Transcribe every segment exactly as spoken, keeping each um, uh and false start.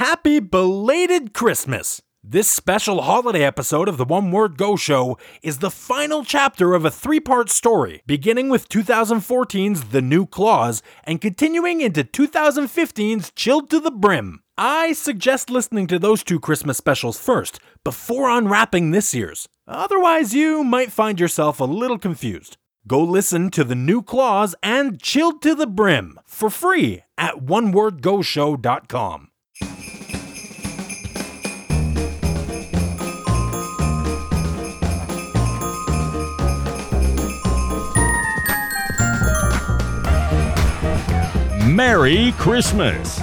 Happy belated Christmas! This special holiday episode of the One Word Go Show is the final chapter of a three-part story, beginning with two thousand fourteen's The New Clause and continuing into two thousand fifteen's Chilled to the Brim. I suggest listening to those two Christmas specials first, before unwrapping this year's. Otherwise, you might find yourself a little confused. Go listen to The New Clause and Chilled to the Brim for free at one word go show dot com. Merry Christmas!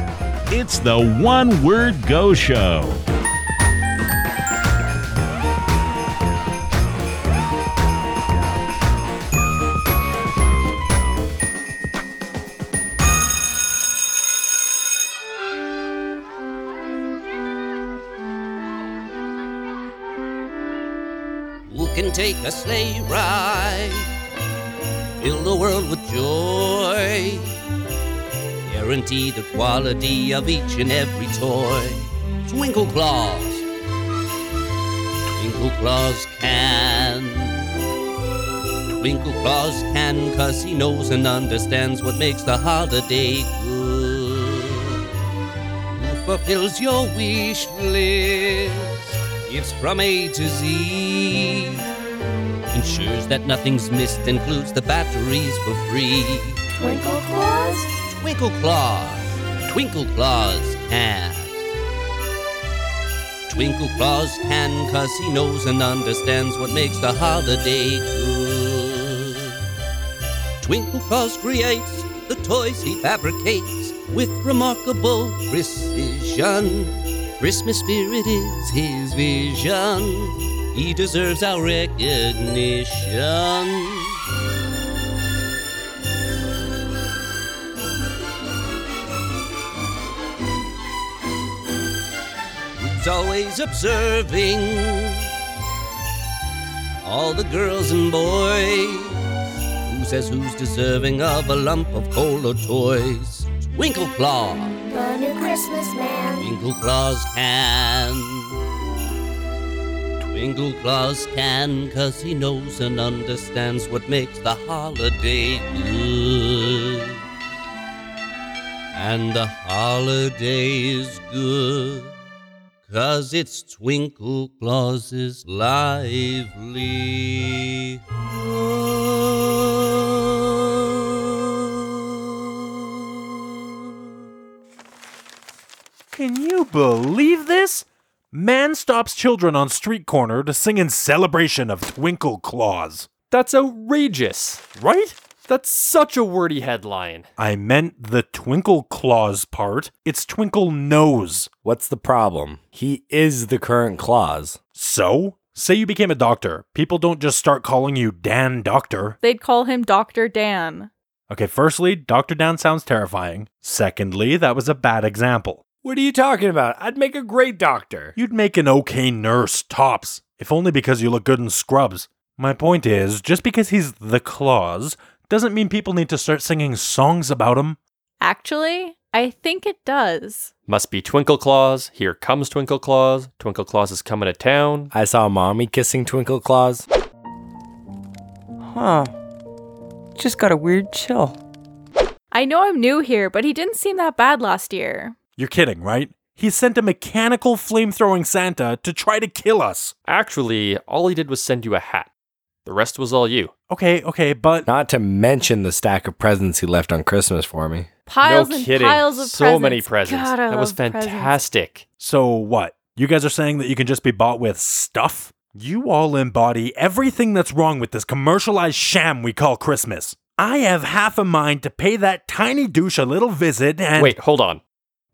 It's the One Word Go Show. Who can take a sleigh ride? Fill the world with joy. Guarantee the quality of each and every toy. Twinkle Claus. Twinkle Claus can. Twinkle Claus can, 'cause he knows and understands what makes the holiday good. Who fulfills your wish list, gives from A to Z, ensures that nothing's missed, includes the batteries for free. Twinkle Claus? Twinkle Claus, Twinkle Claus can. Twinkle Claus can, 'cause he knows and understands what makes the holiday good. Twinkle Claus creates the toys he fabricates with remarkable precision. Christmas spirit is his vision. He deserves our recognition. Always observing all the girls and boys. Who says who's deserving of a lump of coal or toys? Winkle Claw, the new Christmas man. Winkle Claus can. Twinkle Claus can, 'cause he knows and understands what makes the holiday good. And the holiday's good, 'cause it's Twinkle Claus's lively. Can you believe this? Man stops children on street corner to sing in celebration of Twinkle Claus. That's outrageous, right? That's such a wordy headline. I meant the Twinkle Claus part. It's Twinkle Nose. What's the problem? He is the current Claus. So? Say you became a doctor. People don't just start calling you Dan Doctor. They'd call him Doctor Dan. Okay, firstly, Doctor Dan sounds terrifying. Secondly, that was a bad example. What are you talking about? I'd make a great doctor. You'd make an okay nurse, tops. If only because you look good in scrubs. My point is, just because he's the Claus doesn't mean people need to start singing songs about him. Actually, I think it does. Must be Twinkle Claus. Here comes Twinkle Claus. Twinkle Claus is coming to town. I saw Mommy kissing Twinkle Claus. Huh. Just got a weird chill. I know I'm new here, but he didn't seem that bad last year. You're kidding, right? He sent a mechanical flamethrowing Santa to try to kill us. Actually, all he did was send you a hat. The rest was all you. Okay, okay, but... Not to mention the stack of presents he left on Christmas for me. Piles no and kidding. Piles of so presents. So many presents. God, I that was fantastic. Presents. So what? You guys are saying that you can just be bought with stuff? You all embody everything that's wrong with this commercialized sham we call Christmas. I have half a mind to pay that tiny douche a little visit and... Wait, hold on.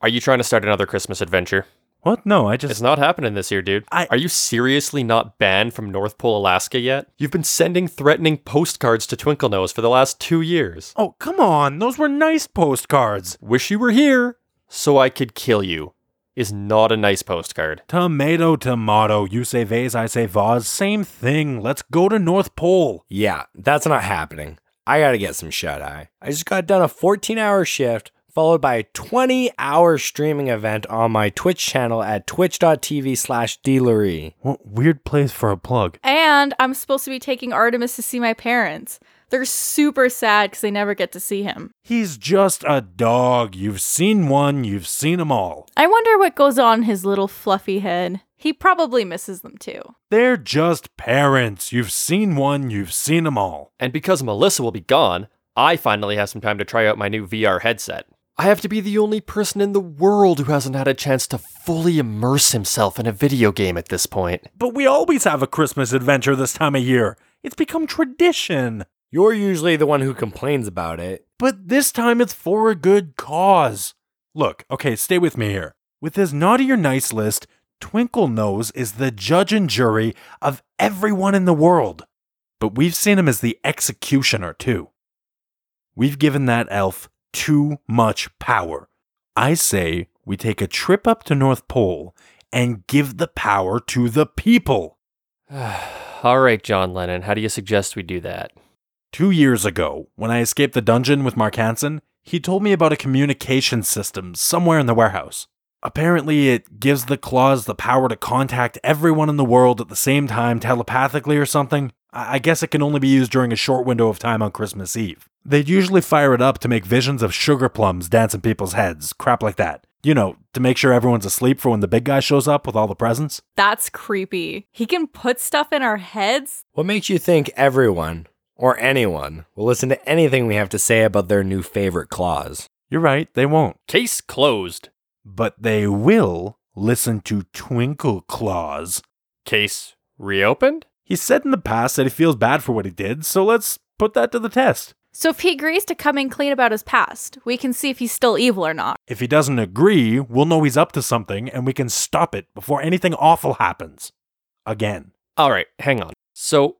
Are you trying to start another Christmas adventure? What? No, I just... It's not happening this year, dude. I... Are you seriously not banned from North Pole, Alaska yet? You've been sending threatening postcards to Twinkle Nose for the last two years. Oh, come on. Those were nice postcards. Wish you were here so I could kill you is not a nice postcard. Tomato, tomato. You say vase, I say vase. Same thing. Let's go to North Pole. Yeah, that's not happening. I gotta get some shut-eye. I just got done a fourteen-hour shift followed by a twenty-hour streaming event on my Twitch channel at twitch dot t v slash dealery. What weird place for a plug. And I'm supposed to be taking Artemis to see my parents. They're super sad because they never get to see him. He's just a dog. You've seen one. You've seen them all. I wonder what goes on in his little fluffy head. He probably misses them too. They're just parents. You've seen one. You've seen them all. And because Melissa will be gone, I finally have some time to try out my new V R headset. I have to be the only person in the world who hasn't had a chance to fully immerse himself in a video game at this point. But we always have a Christmas adventure this time of year. It's become tradition. You're usually the one who complains about it. But this time it's for a good cause. Look, okay, stay with me here. With his naughty or nice list, Twinkle Nose is the judge and jury of everyone in the world. But we've seen him as the executioner, too. We've given that elf too much power. I say we take a trip up to North Pole and give the power to the people. All right, John Lennon, how do you suggest we do that? Two years ago, when I escaped the dungeon with Mark Hansen, he told me about a communication system somewhere in the warehouse. Apparently, it gives the Claws the power to contact everyone in the world at the same time telepathically or something. I guess it can only be used during a short window of time on Christmas Eve. They'd usually fire it up to make visions of sugar plums dance in people's heads, crap like that. You know, to make sure everyone's asleep for when the big guy shows up with all the presents. That's creepy. He can put stuff in our heads? What makes you think everyone... or anyone will listen to anything we have to say about their new favorite claws? You're right, they won't. Case closed. But they will listen to Twinkle Claus. Case reopened? He said in the past that he feels bad for what he did, so let's put that to the test. So if he agrees to coming clean about his past, we can see if he's still evil or not. If he doesn't agree, we'll know he's up to something and we can stop it before anything awful happens. Again. All right, hang on. So...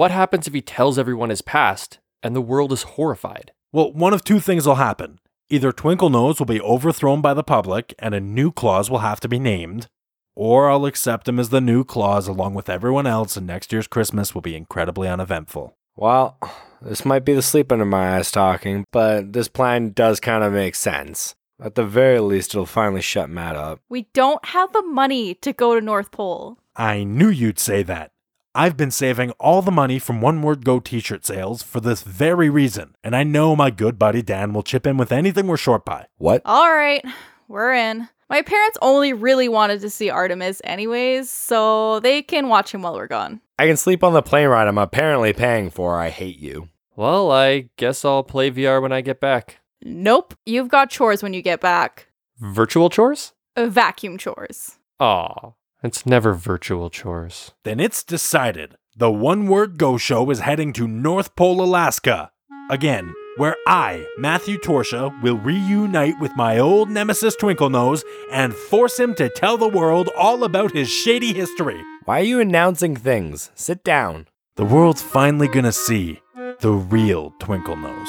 what happens if he tells everyone his past and the world is horrified? Well, one of two things will happen. Either Twinkle Nose will be overthrown by the public and a new Claus will have to be named, or I'll accept him as the new Claus along with everyone else and next year's Christmas will be incredibly uneventful. Well, this might be the sleep under my eyes talking, but this plan does kind of make sense. At the very least, it'll finally shut Matt up. We don't have the money to go to North Pole. I knew you'd say that. I've been saving all the money from One Word Go t-shirt sales for this very reason, and I know my good buddy Dan will chip in with anything we're short by. What? All right, we're in. My parents only really wanted to see Artemis anyways, so they can watch him while we're gone. I can sleep on the plane ride I'm apparently paying for. I hate you. Well, I guess I'll play V R when I get back. Nope, you've got chores when you get back. Virtual chores? Uh, vacuum chores. Aw. It's never virtual chores. Then it's decided. The One Word Go Show is heading to North Pole, Alaska. Again, where I, Matthew Torsha, will reunite with my old nemesis Twinkle Nose and force him to tell the world all about his shady history. Why are you announcing things? Sit down. The world's finally gonna see the real Twinkle Nose.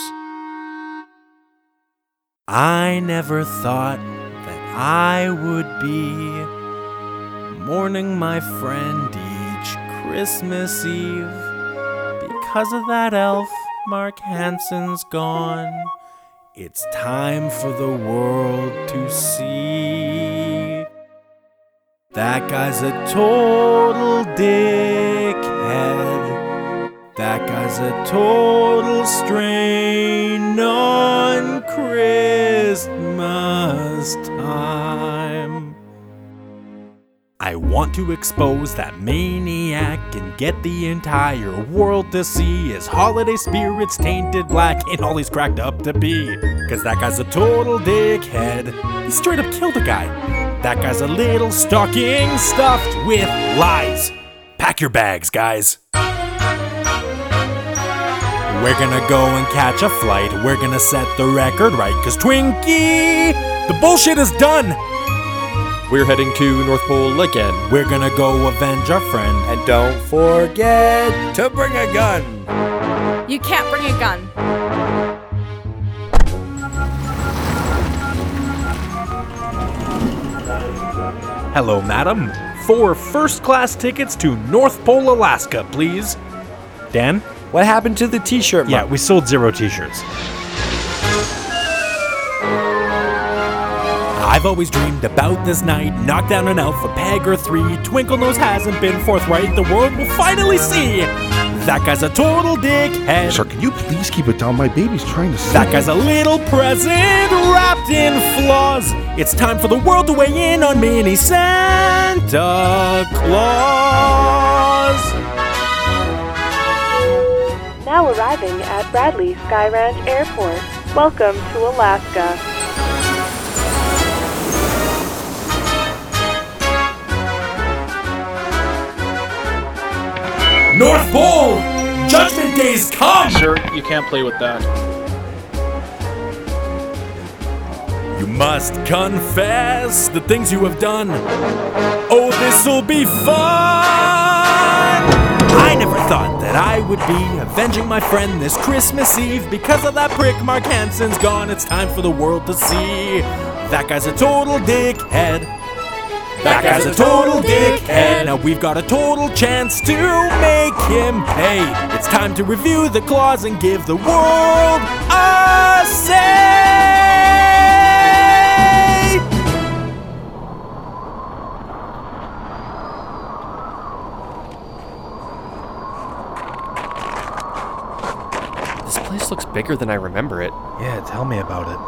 I never thought that I would be mourning my friend each Christmas Eve. Because of that elf, Mark Hansen's gone. It's time for the world to see. That guy's a total dickhead. That guy's a total strain on Christmas time. I want to expose that maniac and get the entire world to see his holiday spirits tainted black and all he's cracked up to be. Cause that guy's a total dickhead. He straight up killed a guy. That guy's a little stocking stuffed with lies. Pack your bags, guys. We're gonna go and catch a flight. We're gonna set the record right. Cause Twinkie, the bullshit is done. We're heading to North Pole again. We're gonna go avenge our friend. And don't forget to bring a gun. You can't bring a gun. Hello, madam. Four first-class tickets to North Pole, Alaska, please. Dan? What happened to the t-shirt? Yeah, we sold zero t-shirts. I've always dreamed about this night. Knock down an elf, a peg or three. Twinkle Nose hasn't been forthright. The world will finally see that guy's a total dickhead. Sir, can you please keep it down? My baby's trying to sleep. That guy's a little present wrapped in flaws. It's time for the world to weigh in on Mini Santa Claus. Now arriving at Bradley Sky Ranch Airport. Welcome to Alaska. North Pole! Judgment Day's come! Sir, you can't play with that. You must confess the things you have done. Oh, this'll be fun! I never thought that I would be avenging my friend this Christmas Eve. Because of that prick, Mark Hansen's gone. It's time for the world to see. That guy's a total dickhead. That guy's a total dickhead. Now we've got a total chance to make him pay. It's time to review the clause and give the world a say. This place looks bigger than I remember it. Yeah, tell me about it.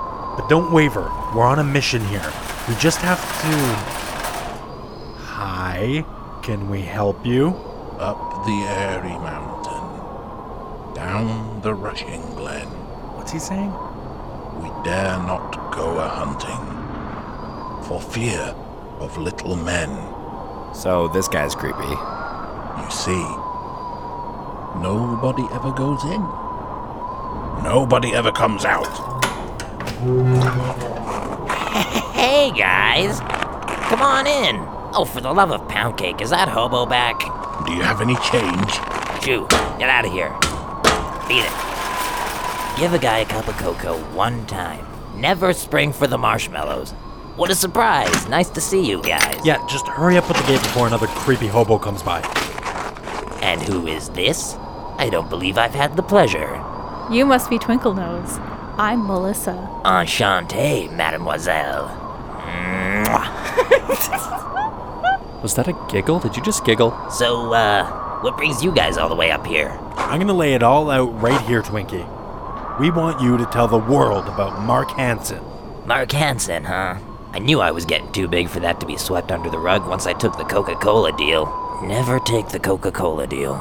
But don't waver. We're on a mission here. We just have to... Hi, can we help you? Up the airy mountain, down the rushing glen. What's he saying? We dare not go a-hunting, for fear of little men. So this guy's creepy. You see, nobody ever goes in. Nobody ever comes out. Hey guys, come on in. Oh, for the love of pound cake, is that hobo back? Do you have any change? Shoo, get out of here. Beat it. Give a guy a cup of cocoa one time. Never spring for the marshmallows. What a surprise. Nice to see you guys. Yeah, just hurry up with the gate before another creepy hobo comes by. And who is this? I don't believe I've had the pleasure. You must be Twinkle Nose. I'm Melissa. Enchantée, mademoiselle. Mwah. Was that a giggle? Did you just giggle? So, uh, what brings you guys all the way up here? I'm gonna lay it all out right here, Twinkie. We want you to tell the world about Mark Hansen. Mark Hansen, huh? I knew I was getting too big for that to be swept under the rug once I took the Coca-Cola deal. Never take the Coca-Cola deal.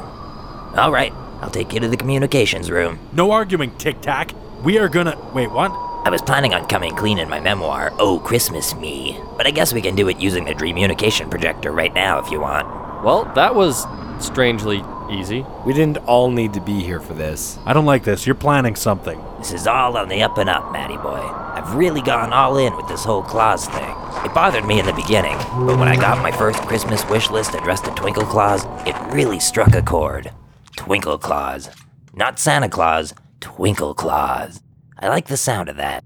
All right, I'll take you to the communications room. No arguing, Tic Tac. We are gonna... Wait, what? I was planning on coming clean in my memoir, Oh Christmas Me, but I guess we can do it using the Dreamunication projector right now if you want. Well, that was strangely easy. We didn't all need to be here for this. I don't like this. You're planning something. This is all on the up and up, Matty boy. I've really gone all in with this whole Claus thing. It bothered me in the beginning, but when I got my first Christmas wish list addressed to Twinkle Claus, it really struck a chord. Twinkle Claus. Not Santa Claus, Twinkle Claus. I like the sound of that.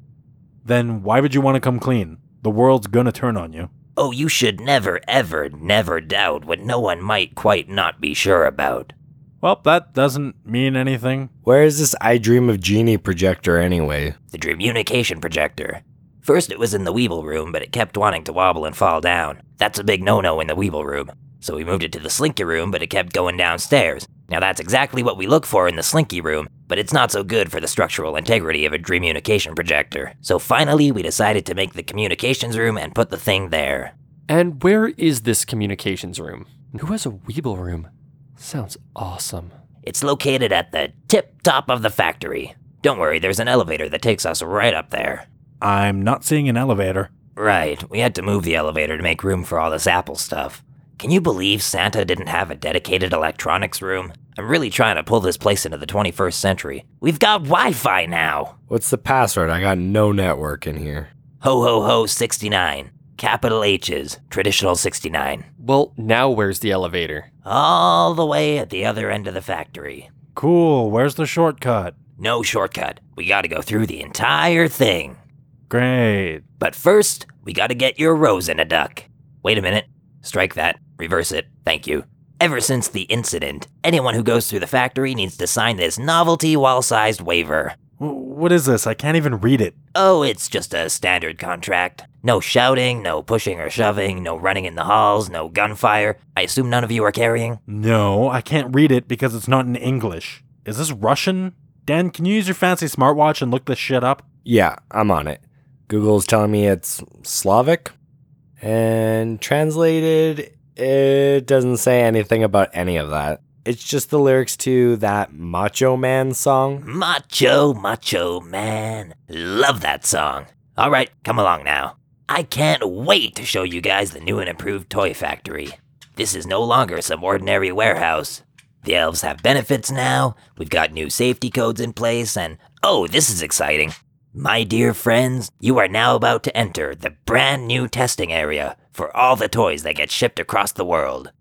Then why would you want to come clean? The world's gonna turn on you. Oh, you should never, ever, never doubt what no one might quite not be sure about. Well, that doesn't mean anything. Where is this I Dream of Genie projector anyway? The Dreamunication projector. First it was in the Weeble room, but it kept wanting to wobble and fall down. That's a big no-no in the Weeble room. So we moved it to the Slinky room, but it kept going downstairs. Now that's exactly what we look for in the Slinky room, but it's not so good for the structural integrity of a Dreamunication projector. So finally, we decided to make the communications room and put the thing there. And where is this communications room? Who has a Weeble room? Sounds awesome. It's located at the tip top of the factory. Don't worry, there's an elevator that takes us right up there. I'm not seeing an elevator. Right, we had to move the elevator to make room for all this Apple stuff. Can you believe Santa didn't have a dedicated electronics room? I'm really trying to pull this place into the twenty-first century. We've got Wi-Fi now! What's the password? I got no network in here. Ho ho ho sixty-nine. Capital H's. Traditional sixty-nine. Well, now where's the elevator? All the way at the other end of the factory. Cool, where's the shortcut? No shortcut. We gotta go through the entire thing. Great. But first, we gotta get your rose in a duck. Wait a minute. Strike that. Reverse it. Thank you. Ever since the incident, anyone who goes through the factory needs to sign this novelty wall-sized waiver. What is this? I can't even read it. Oh, it's just a standard contract. No shouting, no pushing or shoving, no running in the halls, no gunfire. I assume none of you are carrying? No, I can't read it because it's not in English. Is this Russian? Dan, can you use your fancy smartwatch and look this shit up? Yeah, I'm on it. Google's telling me it's Slavic. And translated, it doesn't say anything about any of that. It's just the lyrics to that Macho Man song. Macho, Macho Man. Love that song. All right, come along now. I can't wait to show you guys the new and improved toy factory. This is no longer some ordinary warehouse. The elves have benefits now, we've got new safety codes in place, and oh, this is exciting. My dear friends, you are now about to enter the brand new testing area for all the toys that get shipped across the world.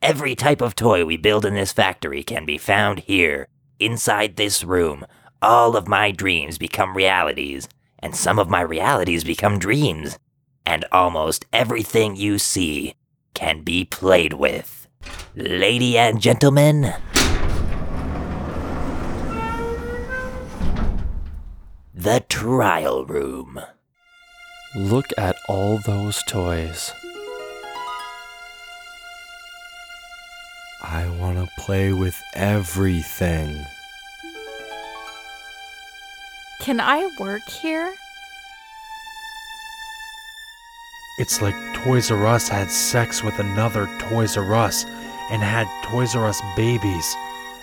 Every type of toy we build in this factory can be found here, inside this room. All of my dreams become realities, and some of my realities become dreams. And almost everything you see can be played with. Ladies and gentlemen, the trial room. Look at all those toys. I want to play with everything. Can I work here? It's like Toys R Us had sex with another Toys R Us and had Toys R Us babies.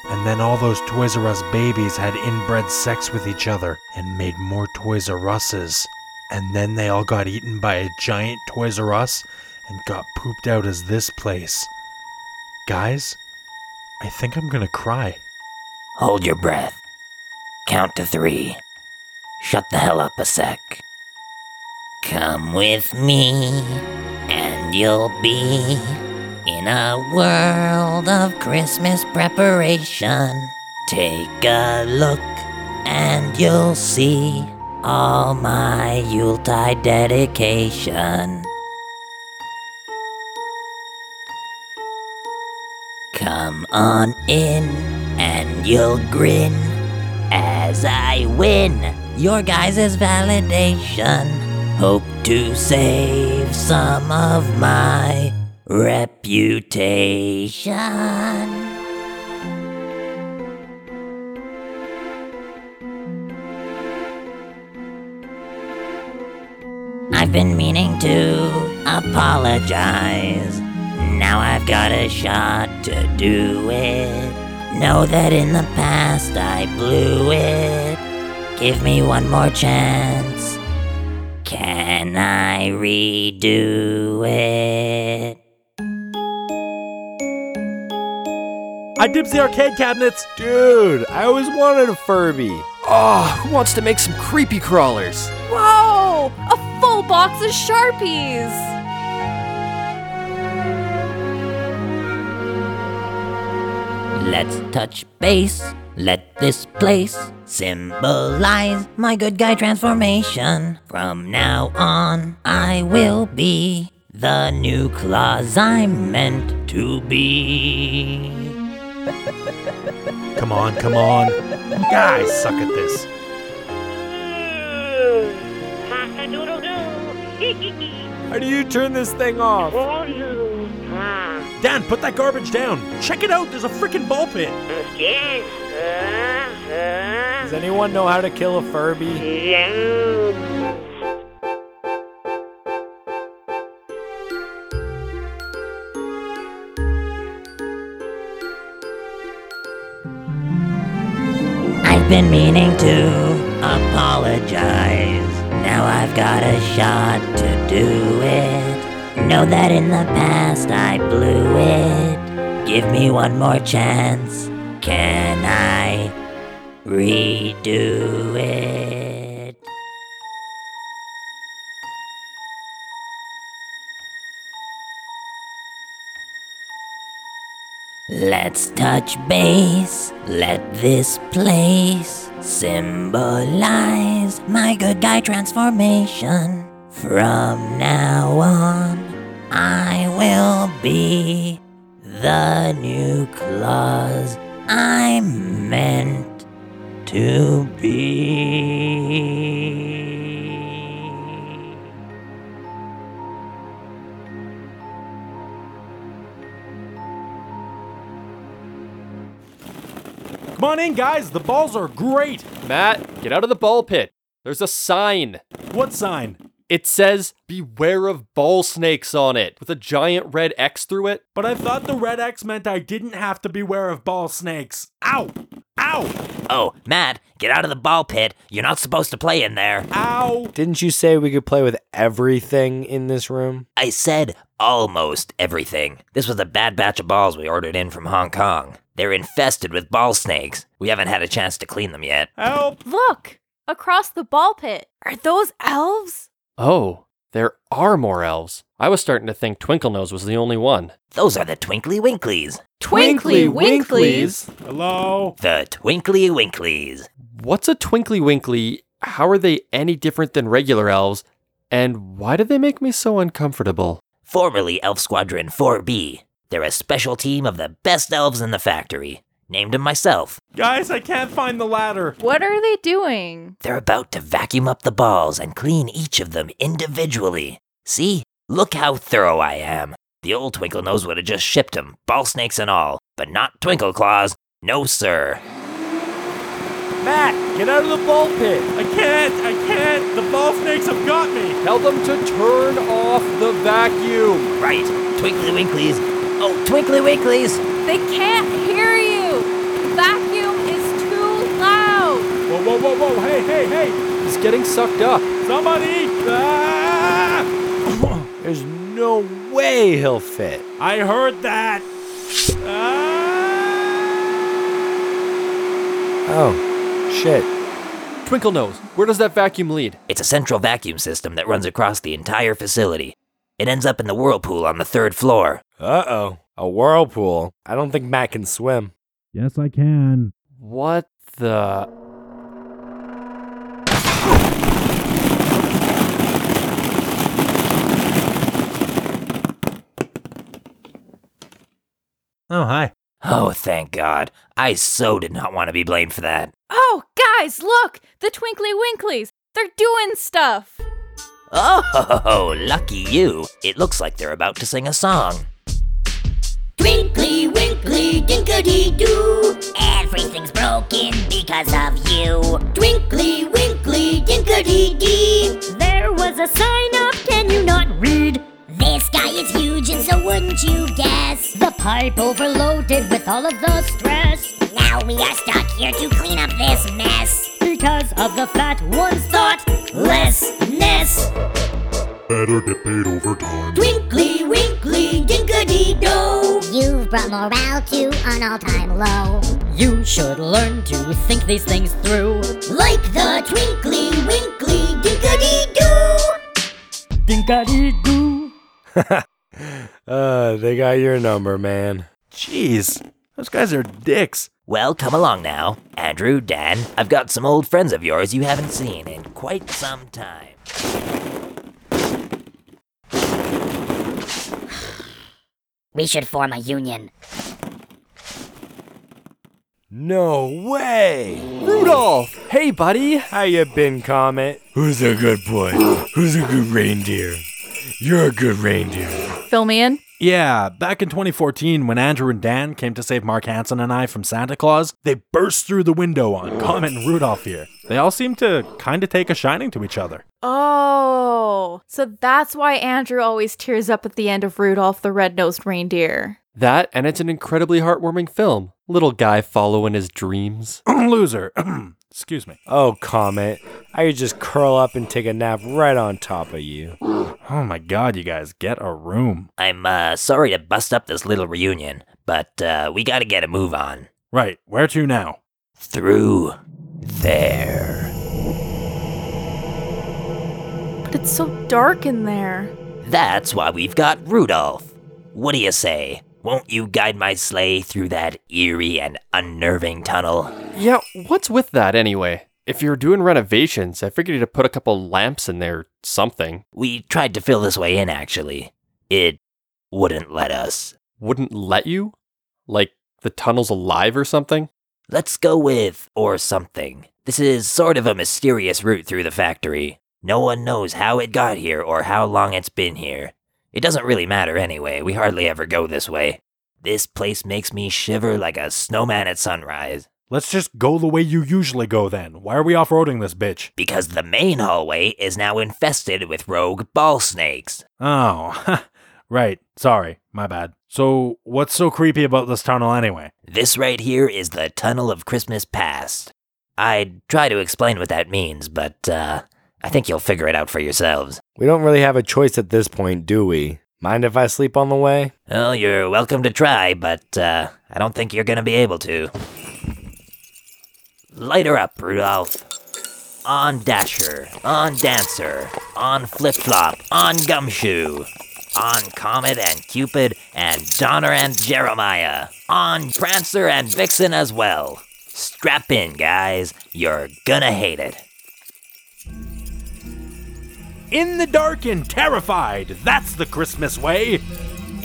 And then all those Toys R Us babies had inbred sex with each other and made more Toys R Us's. And then they all got eaten by a giant Toys R Us and got pooped out as this place. Guys, I think I'm gonna cry. Hold your breath. Count to three. Shut the hell up a sec. Come with me, and you'll be in a world of Christmas preparation. Take a look, and you'll see all my Yuletide dedication. Come on in, and you'll grin, as I win your guys' validation. Hope to save some of my reputation. I've been meaning to apologize. Now I've got a shot to do it. Know that in the past I blew it. Give me one more chance. Can I redo it? I dibs the arcade cabinets! Dude, I always wanted a Furby. Oh, who wants to make some Creepy Crawlers? Whoa! A full box of Sharpies! Let's touch base, let this place symbolize my good guy transformation. From now on, I will be the new Claus I'm meant to be. Come on, come on. You guys suck at this. How do you turn this thing off? Dan, put that garbage down. Check it out, there's a freaking ball pit. Does anyone know how to kill a Furby? I've been meaning to apologize. Now I've got a shot to do it. Know that in the past I blew it. Give me one more chance. Can I redo it? Let's touch base. Let this place symbolize my good guy transformation. From now on, I will be the new Claus I'm meant to to be. Come on in, guys. The balls are great. Matt, get out of the ball pit. There's a sign. What sign? It says, beware of ball snakes on it, with a giant red X through it. But I thought the red X meant I didn't have to beware of ball snakes. Ow! Ow! Oh, Matt, get out of the ball pit. You're not supposed to play in there. Ow! Didn't you say we could play with everything in this room? I said almost everything. This was a bad batch of balls we ordered in from Hong Kong. They're infested with ball snakes. We haven't had a chance to clean them yet. Help! Look! Across the ball pit. Are those elves? Oh, there are more elves. I was starting to think Twinkle Nose was the only one. Those are the Twinkly Winklies. Twinkly Winklies? Hello? The Twinkly Winklies. What's a Twinkly Winkly? How are they any different than regular elves? And why do they make me so uncomfortable? Formerly Elf Squadron four B. They're a special team of the best elves in the factory. Named them myself. Guys, I can't find the ladder. What are they doing? They're about to vacuum up the balls and clean each of them individually. See? Look how thorough I am. The old Twinkle Nose would have just shipped them, ball snakes and all, but not Twinkle Claus. No, sir. Matt, get out of the ball pit. I can't, I can't. The ball snakes have got me. Tell them to turn off the vacuum. Right. Twinkly Winklies. Oh, Twinkly Winklies. They can't hear you. Vacuum is too loud! Whoa, whoa, whoa, whoa, hey, hey, hey! He's getting sucked up. Somebody! Ah! There's no way he'll fit. I heard that! Ah! Oh, shit. Twinkle Nose, where does that vacuum lead? It's a central vacuum system that runs across the entire facility. It ends up in the whirlpool on the third floor. Uh-oh, a whirlpool? I don't think Matt can swim. Yes, I can. What the... Oh, hi. Oh, thank God. I so did not want to be blamed for that. Oh, guys, look! The Twinkly Winklies! They're doing stuff! Oh, lucky you. It looks like they're about to sing a song. Twinkly Winkly Dinkadee-Doo, everything's broken because of you. Twinkly Winkly Dinkadee-Dee, there was a sign up, can you not read? This guy is huge and so wouldn't you guess? The pipe overloaded with all of the stress. Now we are stuck here to clean up this mess. Because of the fat one's thoughtlessness. Better get paid overtime. Twinkly Winkly Dinkadee-Doe, you've brought morale to an all-time low. You should learn to think these things through, like the Twinkly Winkly Dinkadee-Doe. Dinkadee-Doo. uh, They got your number, man. Jeez, those guys are dicks. Well, come along now. Andrew, Dan, I've got some old friends of yours you haven't seen in quite some time. We should form a union. No way! Rudolph! Hey, buddy! How you been, Comet? Who's a good boy? Who's a good reindeer? You're a good reindeer. Fill me in? Yeah, back in twenty fourteen, when Andrew and Dan came to save Mark Hansen and I from Santa Claus, they burst through the window on Comet and Rudolph here. They all seem to kind of take a shining to each other. Oh, so that's why Andrew always tears up at the end of Rudolph the Red-Nosed Reindeer. That, and it's an incredibly heartwarming film. Little guy following his dreams. Loser. Excuse me. Oh, Comet. I could just curl up and take a nap right on top of you. Oh my God, you guys, get a room. I'm uh, sorry to bust up this little reunion, but uh, we gotta get a move on. Right, where to now? Through... there. But it's so dark in there. That's why we've got Rudolph. What do you say? Won't you guide my sleigh through that eerie and unnerving tunnel? Yeah, what's with that anyway? If you're doing renovations, I figured you'd put a couple lamps in there or something. We tried to fill this way in, actually. It wouldn't let us. Wouldn't let you? Like the tunnel's alive or something? Let's go with, or something. This is sort of a mysterious route through the factory. No one knows how it got here or how long it's been here. It doesn't really matter anyway, we hardly ever go this way. This place makes me shiver like a snowman at sunrise. Let's just go the way you usually go then. Why are we off-roading this bitch? Because the main hallway is now infested with rogue ball snakes. Oh, right. Sorry, my bad. So, what's so creepy about this tunnel anyway? This right here is the Tunnel of Christmas Past. I'd try to explain what that means, but, uh, I think you'll figure it out for yourselves. We don't really have a choice at this point, do we? Mind if I sleep on the way? Well, you're welcome to try, but, uh, I don't think you're gonna be able to. Light her up, Rudolph. On Dasher, on Dancer, on Flip-Flop, on Gumshoe, on Comet and Cupid and Donner and Jeremiah, on Prancer and Vixen as well. Strap in, guys. You're gonna hate it. In the dark and terrified, that's the Christmas way.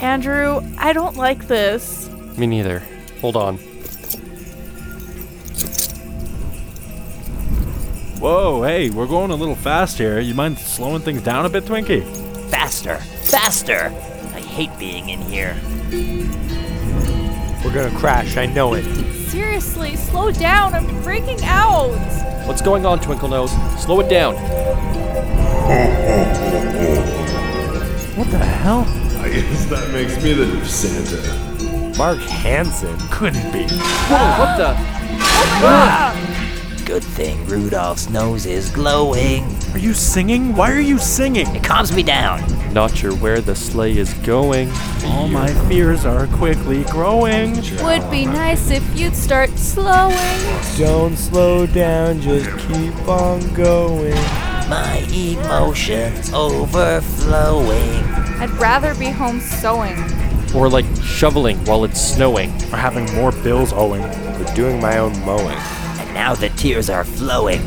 Andrew, I don't like this. Me neither. Hold on. Whoa, hey, we're going a little fast here. You mind slowing things down a bit, Twinkie? Faster, faster. I hate being in here. We're gonna crash, I know it. Seriously, slow down, I'm freaking out. What's going on, Twinkle Nose? Slow it down. What the hell? I guess that makes me the new Santa. Mark Hansen couldn't be. Whoa, ah! What the? Oh my ah! God! Good thing Rudolph's nose is glowing. Are you singing? Why are you singing? It calms me down. Not sure where the sleigh is going. All my fears are quickly growing. Would be nice if you'd start slowing. Don't slow down, just keep on going. My emotions overflowing. I'd rather be home sewing. Or like shoveling while it's snowing. Or having more bills owing. Or doing my own mowing. And now the tears are flowing.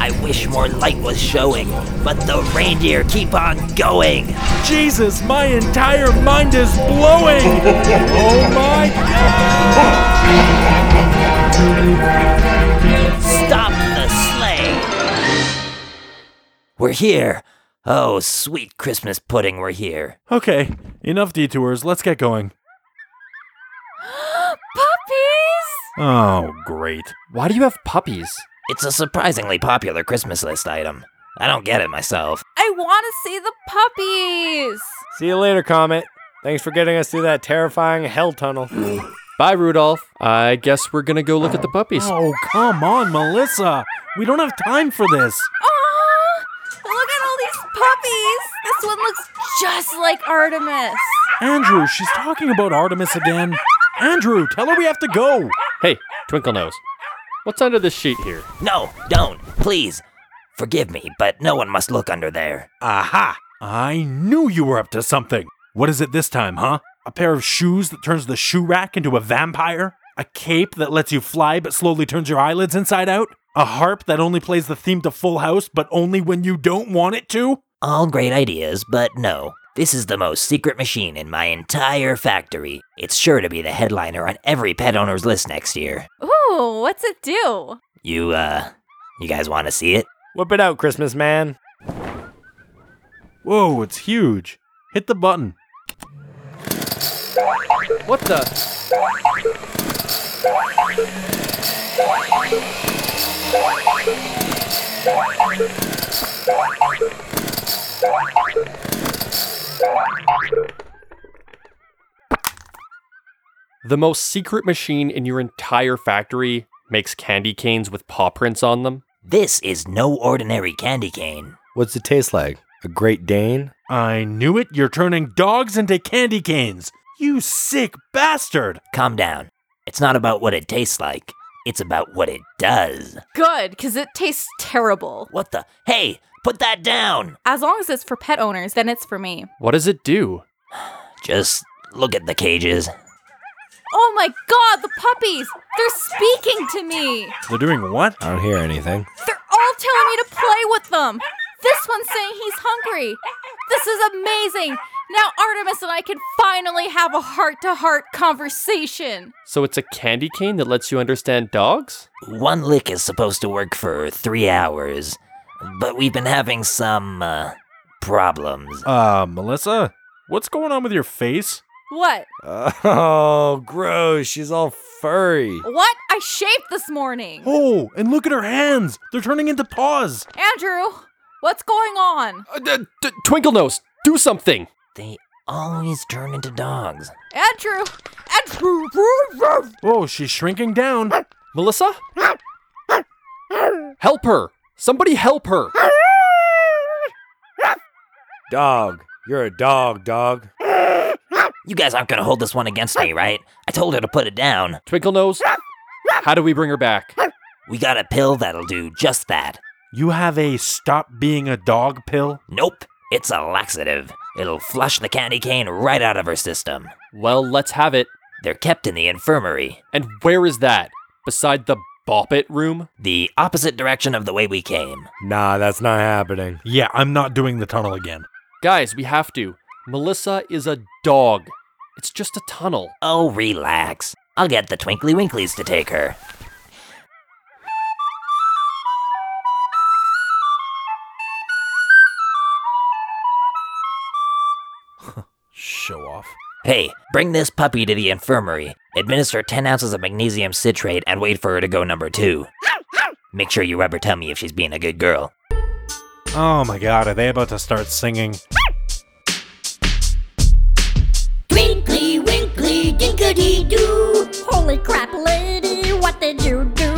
I wish more light was showing, but the reindeer keep on going. Jesus, my entire mind is blowing! Oh my God! Stop the sleigh! We're here! Oh, sweet Christmas pudding, we're here. Okay, enough detours, let's get going. Puppies! Oh, great. Why do you have puppies? It's a surprisingly popular Christmas list item. I don't get it myself. I want to see the puppies! See you later, Comet. Thanks for getting us through that terrifying hell tunnel. Bye, Rudolph. I guess we're gonna go look at the puppies. Oh, come on, Melissa. We don't have time for this. Aw, look at all these puppies. This one looks just like Artemis. Andrew, she's talking about Artemis again. Andrew, tell her we have to go. Hey, Twinkle Nose. What's under this sheet here? No, don't. Please. Forgive me, but no one must look under there. Aha! I knew you were up to something. What is it this time, huh? A pair of shoes that turns the shoe rack into a vampire? A cape that lets you fly but slowly turns your eyelids inside out? A harp that only plays the theme to Full House but only when you don't want it to? All great ideas, but no. This is the most secret machine in my entire factory. It's sure to be the headliner on every pet owner's list next year. Ooh. What's it do? You, uh, you guys want to see it? Whip it out, Christmas man. Whoa, it's huge. Hit the button. What the? The most secret machine in your entire factory makes candy canes with paw prints on them. This is no ordinary candy cane. What's it taste like? A Great Dane? I knew it. You're turning dogs into candy canes. You sick bastard. Calm down. It's not about what it tastes like. It's about what it does. Good, because it tastes terrible. What the? Hey, put that down. As long as it's for pet owners, then it's for me. What does it do? Just look at the cages. Oh my God, the puppies! They're speaking to me! They're doing what? I don't hear anything. They're all telling me to play with them! This one's saying he's hungry! This is amazing! Now Artemis and I can finally have a heart-to-heart conversation. So it's a candy cane that lets you understand dogs? One lick is supposed to work for three hours, but we've been having some, uh, problems. Uh, Melissa? What's going on with your face? What? Uh, oh, gross. She's all furry. What? I shaved this morning. Oh, and look at her hands. They're turning into paws. Andrew, what's going on? Uh, d- d- Twinkle Nose, do something. They always turn into dogs. Andrew! Andrew! Oh, she's shrinking down. Melissa? Help her. Somebody help her. Dog. You're a dog, dog. You guys aren't gonna hold this one against me, right? I told her to put it down. Twinkle Nose, how do we bring her back? We got a pill that'll do just that. You have a stop being a dog pill? Nope, it's a laxative. It'll flush the candy cane right out of her system. Well, let's have it. They're kept in the infirmary. And where is that? Beside the Bop It room? The opposite direction of the way we came. Nah, that's not happening. Yeah, I'm not doing the tunnel again. Guys, we have to. Melissa is a dog. It's just a tunnel. Oh, relax. I'll get the Twinkly Winklies to take her. Show off. Hey, bring this puppy to the infirmary. Administer ten ounces of magnesium citrate and wait for her to go number two. Make sure you rub her tummy if she's being a good girl. Oh my god, are they about to start singing? Twinkly, winkly, dinkity-doo. Holy crap, lady, what did you do?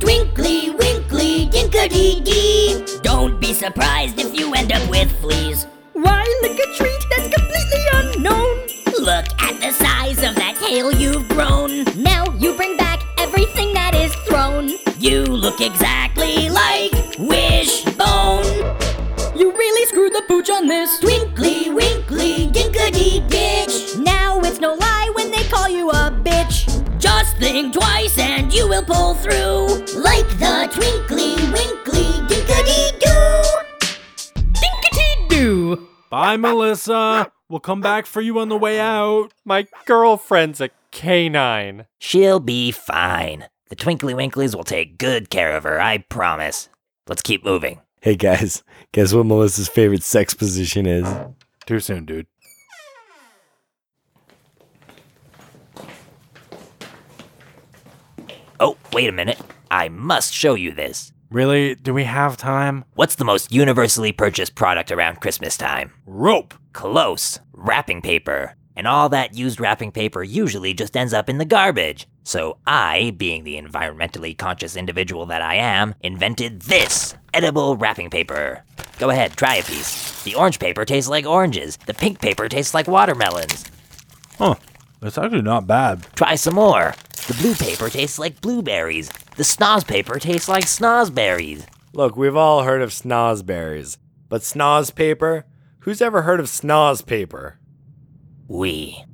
Twinkly, winkly, dinkity-dee. Don't be surprised if you end up with fleas. Why, lick a treat that's completely unknown. Look at the size of that tail you've grown. Now you bring back everything that is thrown. You look exactly like Wishbone. You really screwed the pooch on this. Twinkly, winkly, dinkity ditch. Now it's no lie when they call you a bitch. Just think twice and you will pull through. Like the twinkly, winkly, dinkity-doo. Dinkity-doo. Bye, Melissa. We'll come back for you on the way out. My girlfriend's a canine. She'll be fine. The Twinkly Winklies will take good care of her, I promise. Let's keep moving. Hey guys, guess what Melissa's favorite sex position is? Too soon, dude. Oh, wait a minute. I must show you this. Really? Do we have time? What's the most universally purchased product around Christmas time? Rope! Close. Wrapping paper. And all that used wrapping paper usually just ends up in the garbage. So I, being the environmentally conscious individual that I am, invented this edible wrapping paper. Go ahead, try a piece. The orange paper tastes like oranges. The pink paper tastes like watermelons. Huh, that's actually not bad. Try some more. The blue paper tastes like blueberries. The snozz paper tastes like snozberries. Look, we've all heard of snozberries, but snozz paper? Who's ever heard of snozz paper? We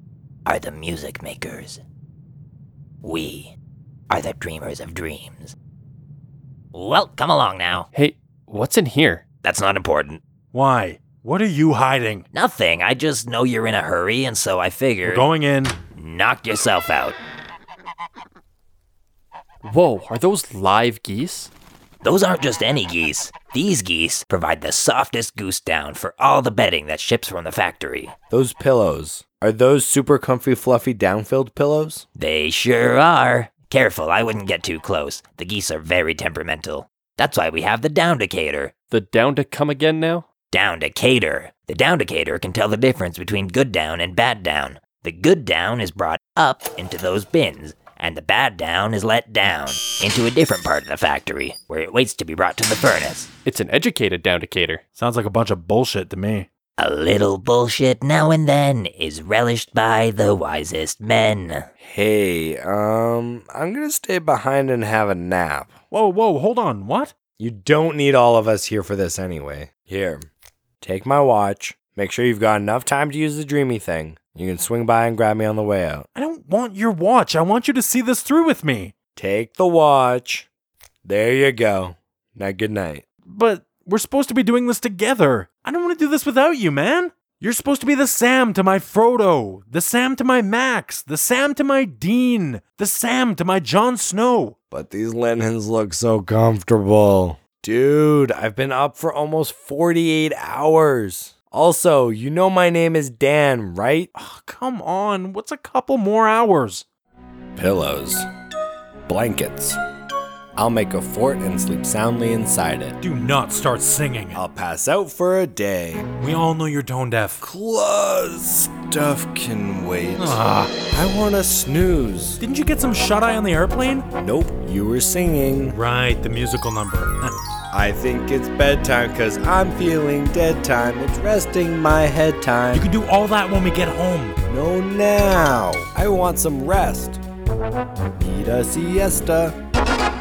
are the music makers. We are the dreamers of dreams. Well, come along now. Hey, what's in here? That's not important. Why? What are you hiding? Nothing. I just know you're in a hurry, and so I figured... We're going in. Knock yourself out. Whoa, are those live geese? Those aren't just any geese. These geese provide the softest goose down for all the bedding that ships from the factory. Those pillows. Are those super comfy, fluffy, down-filled pillows? They sure are. Careful, I wouldn't get too close. The geese are very temperamental. That's why we have the down-decator. The down-to-come again now? Down-decator. The down-decator can tell the difference between good down and bad down. The good down is brought up into those bins, and the bad down is let down into a different part of the factory, where it waits to be brought to the furnace. It's an educated down-decator. Sounds like a bunch of bullshit to me. A little bullshit now and then is relished by the wisest men. Hey, um, I'm gonna stay behind and have a nap. Whoa, whoa, hold on, what? You don't need all of us here for this anyway. Here, take my watch. Make sure you've got enough time to use the dreamy thing. You can swing by and grab me on the way out. I don't want your watch. I want you to see this through with me. Take the watch. There you go. Now, good night. But... we're supposed to be doing this together. I don't want to do this without you, man. You're supposed to be the Sam to my Frodo, the Sam to my Max, the Sam to my Dean, the Sam to my Jon Snow. But these linens look so comfortable. Dude, I've been up for almost forty-eight hours. Also, you know my name is Dan, right? Oh, come on, what's a couple more hours? Pillows. Blankets. I'll make a fort and sleep soundly inside it. Do not start singing. I'll pass out for a day. We all know you're tone deaf. Claus. Stuff can wait. Ah. I want to snooze. Didn't you get some shut-eye on the airplane? Nope, you were singing. Right, the musical number. I think it's bedtime because I'm feeling dead time. It's resting my head time. You can do all that when we get home. No, now. I want some rest. Need a siesta.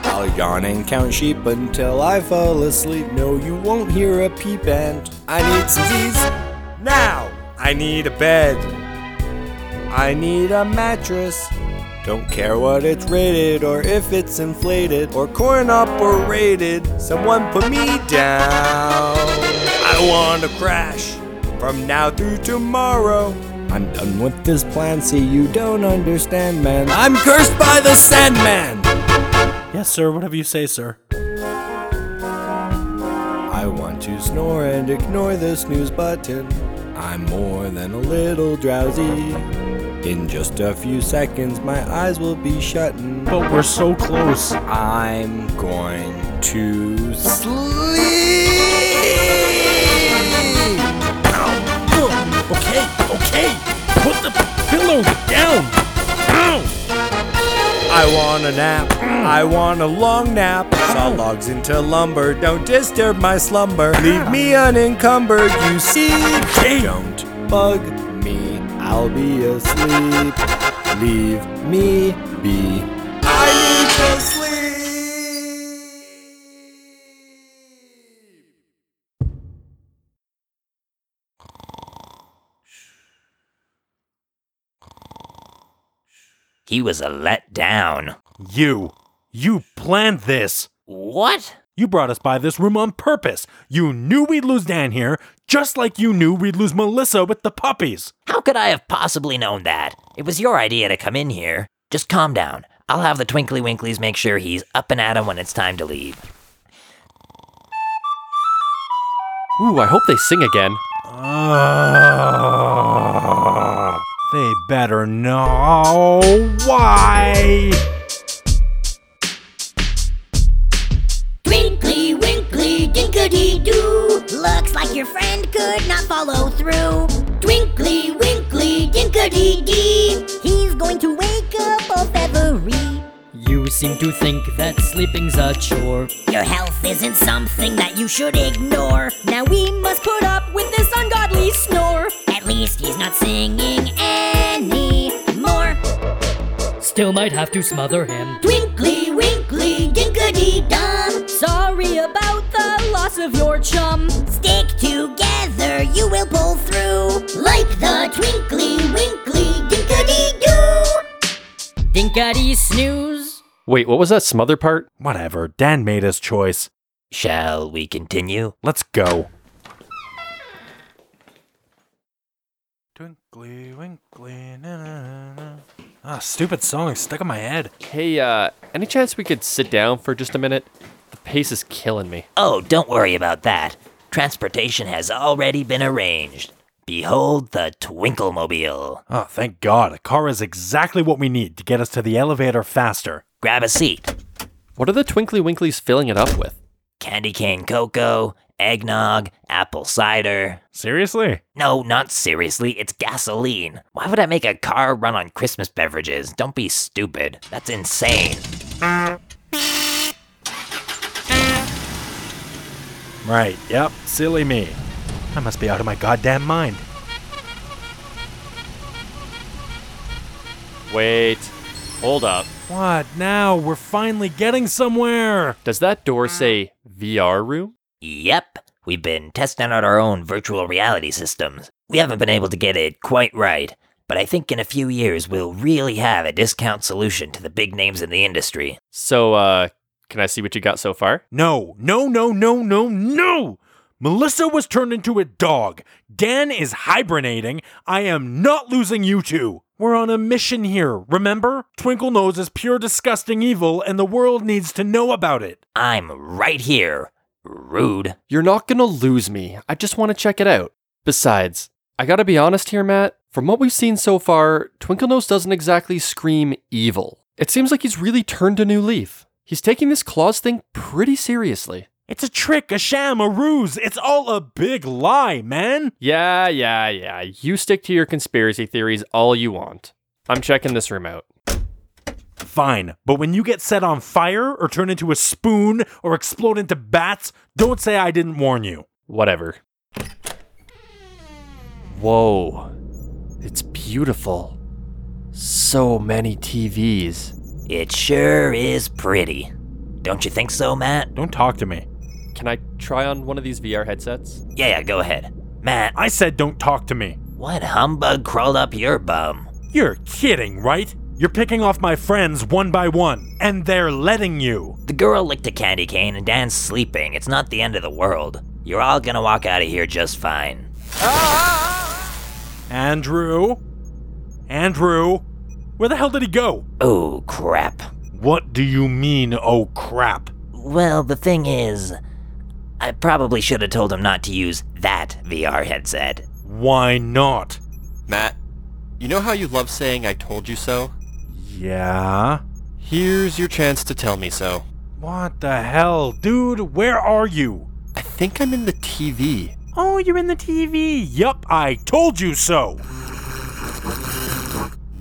I'll yawn and count sheep until I fall asleep. No, you won't hear a peep, and I need some Z's now. I need a bed. I need a mattress. Don't care what it's rated or if it's inflated or corn operated. Someone put me down. I want to crash from now through tomorrow. I'm done with this plan. See, you don't understand, man. I'm cursed by the Sandman. Yes, sir. Whatever you say, sir. I want to snore and ignore the snooze button. I'm more than a little drowsy. In just a few seconds, my eyes will be shutting. But we're so close. I'm going to sleep. Ow. Okay, okay. Put the pillow down. Ow. I want a nap, I want a long nap. Saw logs into lumber, don't disturb my slumber. Leave me unencumbered, you see. Don't bug me, I'll be asleep. Leave me be. I need to sleep. He was a letdown. You. You planned this. What? You brought us by this room on purpose. You knew we'd lose Dan here, just like you knew we'd lose Melissa with the puppies. How could I have possibly known that? It was your idea to come in here. Just calm down. I'll have the Twinkly Winklies make sure he's up and at him when it's time to leave. Ooh, I hope they sing again. Uh... They better know why! Twinkly, winkly, dinkity-doo. Looks like your friend could not follow through. Twinkly, winkly, dinkity-dee. He's going to wake up all feathery. You seem to think that sleeping's a chore. Your health isn't something that you should ignore. Now we must put up with this ungodly snore. At least he's not singing anymore. Still might have to smother him. Twinkly, winkly, dinkity-dum. Sorry about the loss of your chum. Stick together, you will pull through. Like the twinkly, winkly, dinkity-doo. Dinkity snooze. Wait, what was that smother part? Whatever, Dan made his choice. Shall we continue? Let's go. Twinkly, winkly, na na na. Ah, stupid song stuck in my head. Hey, uh, any chance we could sit down for just a minute? The pace is killing me. Oh, don't worry about that. Transportation has already been arranged. Behold the Twinklemobile. Oh, thank God. A car is exactly what we need to get us to the elevator faster. Grab a seat. What are the Twinkly Winklies filling it up with? Candy cane cocoa, eggnog, apple cider. Seriously? No, not seriously. It's gasoline. Why would I make a car run on Christmas beverages? Don't be stupid. That's insane. Right, yep, silly me. I must be out of my goddamn mind. Wait, hold up. What now? We're finally getting somewhere. Does that door say V R room? Yep, we've been testing out our own virtual reality systems. We haven't been able to get it quite right, but I think in a few years we'll really have a discount solution to the big names in the industry. So, uh, can I see what you got so far? No, no, no, no, no, no! Melissa was turned into a dog. Dan is hibernating. I am not losing you two. We're on a mission here, remember? Twinkle Nose is pure disgusting evil, and the world needs to know about it. I'm right here. Rude. You're not gonna lose me. I just want to check it out. Besides, I gotta be honest here, Matt. From what we've seen so far, Twinkle Nose doesn't exactly scream evil. It seems like he's really turned a new leaf. He's taking this Claus thing pretty seriously. It's a trick, a sham, a ruse. It's all a big lie, man. Yeah, yeah, yeah. You stick to your conspiracy theories all you want. I'm checking this room out. Fine, but when you get set on fire or turn into a spoon or explode into bats, don't say I didn't warn you. Whatever. Whoa. It's beautiful. So many T Vs. It sure is pretty. Don't you think so, Matt? Don't talk to me. Can I try on one of these V R headsets? Yeah, yeah, go ahead. Matt, I said don't talk to me. What humbug crawled up your bum? You're kidding, right? You're picking off my friends one by one, and they're letting you. The girl licked a candy cane and Dan's sleeping. It's not the end of the world. You're all gonna walk out of here just fine. Ah! Andrew? Andrew? Where the hell did he go? Oh, crap. What do you mean, oh crap? Well, the thing is, I probably should have told him not to use that V R headset. Why not? Matt, you know how you love saying I told you so? Yeah? Here's your chance to tell me so. What the hell? Dude, where are you? I think I'm in the T V. Oh, you're in the T V. Yup, I told you so.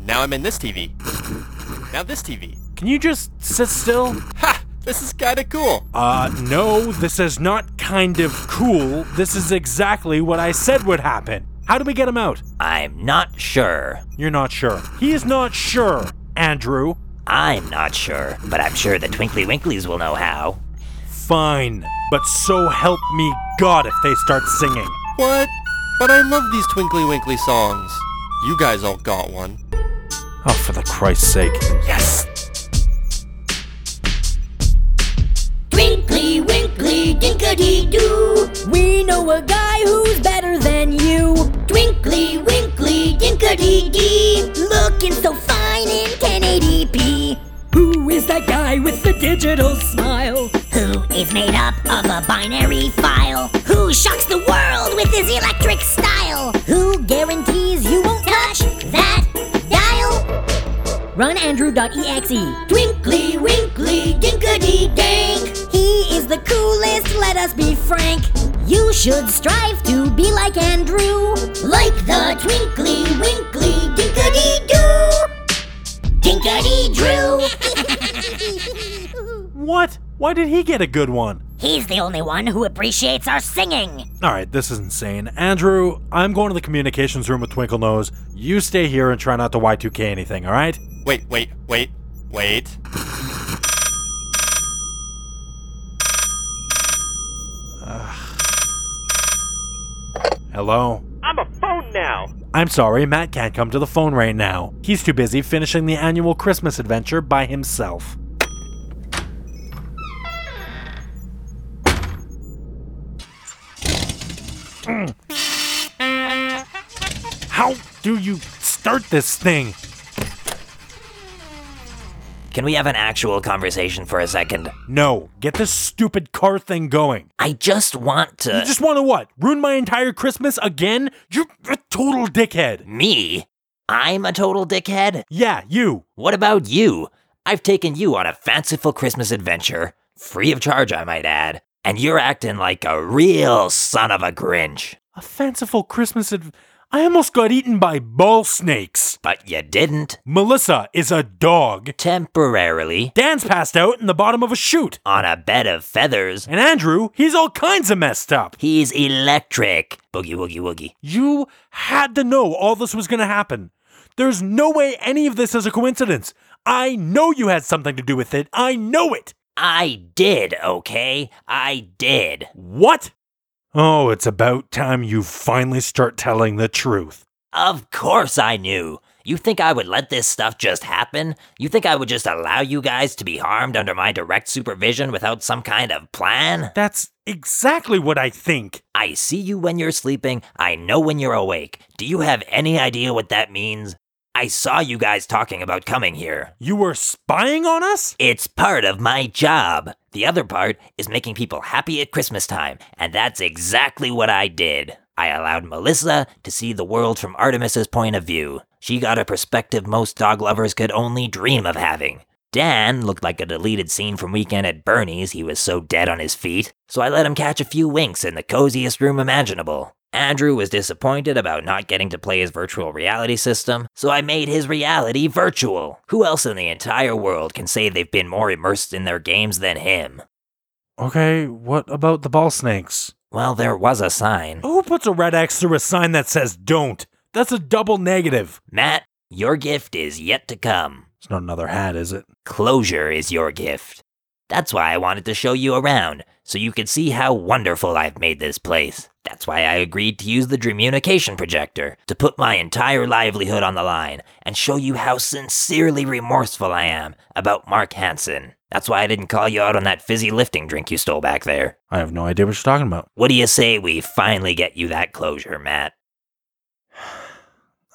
Now I'm in this T V. Now this T V. Can you just sit still? Ha! This is kinda cool! Uh, no, this is not kind of cool. This is exactly what I said would happen. How do we get him out? I'm not sure. You're not sure. He is not sure, Andrew. I'm not sure, but I'm sure the Twinkly Winklies will know how. Fine, but so help me God if they start singing. What? But I love these Twinkly Winkly songs. You guys all got one. Oh, for the Christ's sake. Yes! Twinkly, winkly, dinkadee-doo. We know a guy who's better than you. Twinkly, winkly, dinkadee-dee. Looking so fine in ten eighty p. Who is that guy with the digital smile? Who is made up of a binary file? Who shocks the world with his electric style? Who guarantees you won't touch that dial? Run Andrew.exe. Twinkly, winkly, dinkadee-dank. He is the coolest, let us be frank. You should strive to be like Andrew. Like the Twinkly Winkly Dinkadee-Doo. Dinkadee-Drew. What? Why did he get a good one? He's the only one who appreciates our singing. Alright, this is insane. Andrew, I'm going to the communications room with Twinkle Nose. You stay here and try not to Y two K anything, alright? Wait, wait, wait, wait. Hello? I'm a phone now! I'm sorry, Matt can't come to the phone right now. He's too busy finishing the annual Christmas adventure by himself. Mm. How do you start this thing? Can we have an actual conversation for a second? No. Get this stupid car thing going. I just want to... You just want to what? Ruin my entire Christmas again? You're a total dickhead. Me? I'm a total dickhead? Yeah, you. What about you? I've taken you on a fanciful Christmas adventure. Free of charge, I might add. And you're acting like a real son of a Grinch. A fanciful Christmas adventure? I almost got eaten by ball snakes. But you didn't. Melissa is a dog. Temporarily. Dan's passed out in the bottom of a chute. On a bed of feathers. And Andrew, he's all kinds of messed up. He's electric. Boogie, woogie, woogie. You had to know all this was gonna happen. There's no way any of this is a coincidence. I know you had something to do with it. I know it. I did, okay? I did. What? Oh, it's about time you finally start telling the truth. Of course I knew. You think I would let this stuff just happen? You think I would just allow you guys to be harmed under my direct supervision without some kind of plan? That's exactly what I think. I see you when you're sleeping. I know when you're awake. Do you have any idea what that means? I saw you guys talking about coming here. You were spying on us? It's part of my job. The other part is making people happy at Christmas time, and that's exactly what I did. I allowed Melissa to see the world from Artemis's point of view. She got a perspective most dog lovers could only dream of having. Dan looked like a deleted scene from Weekend at Bernie's, he was so dead on his feet, so I let him catch a few winks in the coziest room imaginable. Andrew was disappointed about not getting to play his virtual reality system, so I made his reality virtual. Who else in the entire world can say they've been more immersed in their games than him? Okay, what about the ball snakes? Well, there was a sign. Who puts a red X through a sign that says don't? That's a double negative. Matt, your gift is yet to come. It's not another hat, is it? Closure is your gift. That's why I wanted to show you around, so you could see how wonderful I've made this place. That's why I agreed to use the Dreamunication projector, to put my entire livelihood on the line, and show you how sincerely remorseful I am about Mark Hansen. That's why I didn't call you out on that fizzy lifting drink you stole back there. I have no idea what you're talking about. What do you say we finally get you that closure, Matt?